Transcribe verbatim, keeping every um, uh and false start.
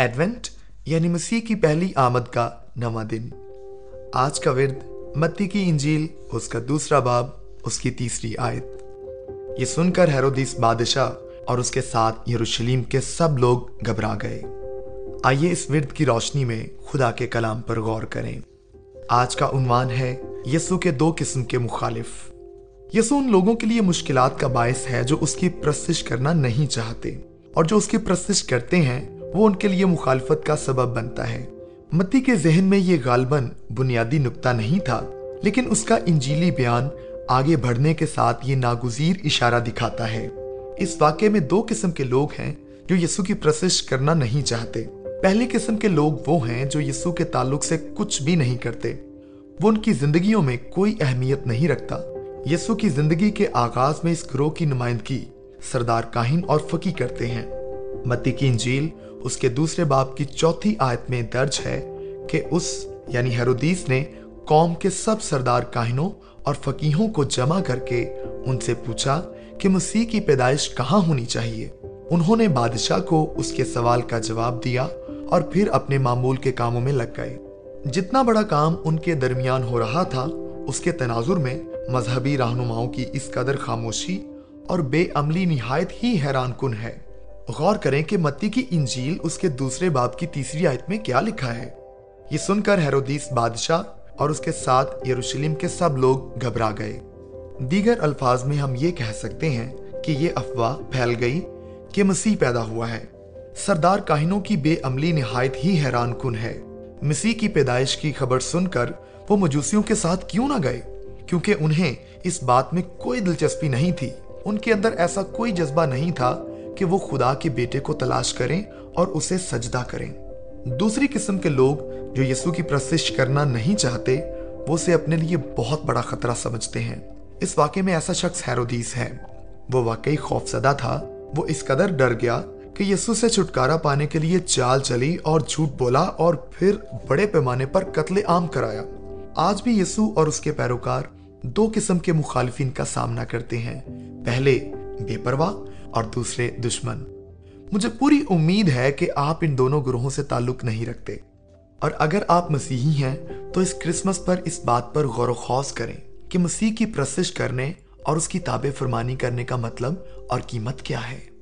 Advent یعنی مسیح کی پہلی آمد کا نواں دن۔ آج کا ورد متی کی انجیل اس کا دوسرا باب اس کی تیسری آیت۔ یہ سن کر ہیرودیس بادشاہ اور اس کے ساتھ یروشلیم کے سب لوگ گھبرا گئے۔ آئیے اس ورد کی روشنی میں خدا کے کلام پر غور کریں۔ آج کا عنوان ہے یسوع کے دو قسم کے مخالف۔ یسوع ان لوگوں کے لیے مشکلات کا باعث ہے جو اس کی پرستش کرنا نہیں چاہتے، اور جو اس کی پرستش کرتے ہیں وہ ان کے لیے مخالفت کا سبب بنتا ہے۔ متی کے ذہن میں یہ غالباً بنیادی نقطہ نہیں تھا، لیکن اس کا انجیلی بیان آگے بڑھنے کے ساتھ یہ ناگزیر اشارہ دکھاتا ہے۔ اس واقعے میں دو قسم کے لوگ ہیں جو یسوع کی پرستش کرنا نہیں چاہتے۔ پہلی قسم کے لوگ وہ ہیں جو یسوع کے تعلق سے کچھ بھی نہیں کرتے، وہ ان کی زندگیوں میں کوئی اہمیت نہیں رکھتا۔ یسوع کی زندگی کے آغاز میں اس گروہ کی نمائندگی سردار کاہن اور فقی کرتے ہیں۔ متی کی انجیل اس کے دوسرے باب کی چوتھی آیت میں درج ہے کہ اس یعنی ہیرودیس نے قوم کے سب سردار کاہنوں اور فقیہوں کو جمع کر کے ان سے پوچھا کہ مسیح کی پیدائش کہاں ہونی چاہیے۔ انہوں نے بادشاہ کو اس کے سوال کا جواب دیا اور پھر اپنے معمول کے کاموں میں لگ گئے۔ جتنا بڑا کام ان کے درمیان ہو رہا تھا، اس کے تناظر میں مذہبی رہنماؤں کی اس قدر خاموشی اور بے عملی نہایت ہی حیران کن ہے۔ غور کریں کہ متی کی انجیل اس کے دوسرے باب کی تیسری آیت میں کیا لکھا ہے۔ یہ سن کر ہیرودیس بادشاہ اور اس کے ساتھ یروشلم کے سب لوگ گھبرا گئے۔ دیگر الفاظ میں ہم یہ کہہ سکتے ہیں کہ یہ افواہ پھیل گئی کہ مسیح پیدا ہوا ہے۔ سردار کاہنوں کی بے عملی نہایت ہی حیران کن ہے۔ مسیح کی پیدائش کی خبر سن کر وہ مجوسیوں کے ساتھ کیوں نہ گئے؟ کیونکہ انہیں اس بات میں کوئی دلچسپی نہیں تھی۔ ان کے اندر ایسا کوئی جذبہ نہیں تھا کہ وہ خدا کے بیٹے کو تلاش کریں اور اسے سجدہ کریں۔ دوسری قسم کے لوگ جو یسوع کی پرستش کرنا نہیں چاہتے، وہ اسے اپنے لیے بہت بڑا خطرہ سمجھتے ہیں۔ اس واقعے میں ایسا شخص ہیرودیس ہے۔ وہ واقعی خوفزدہ تھا۔ وہ اس قدر ڈر گیا کہ یسوع سے چھٹکارا پانے کے لیے چال چلی اور جھوٹ بولا اور پھر بڑے پیمانے پر قتل عام کرایا۔ آج بھی یسوع اور اس کے پیروکار دو قسم کے مخالفین کا سامنا کرتے ہیں، پہلے بے پرواہ اور دوسرے دشمن۔ مجھے پوری امید ہے کہ آپ ان دونوں گروہوں سے تعلق نہیں رکھتے، اور اگر آپ مسیحی ہیں تو اس کرسمس پر اس بات پر غور و خوض کریں کہ مسیح کی پرستش کرنے اور اس کی تابع فرمانی کرنے کا مطلب اور قیمت کیا ہے۔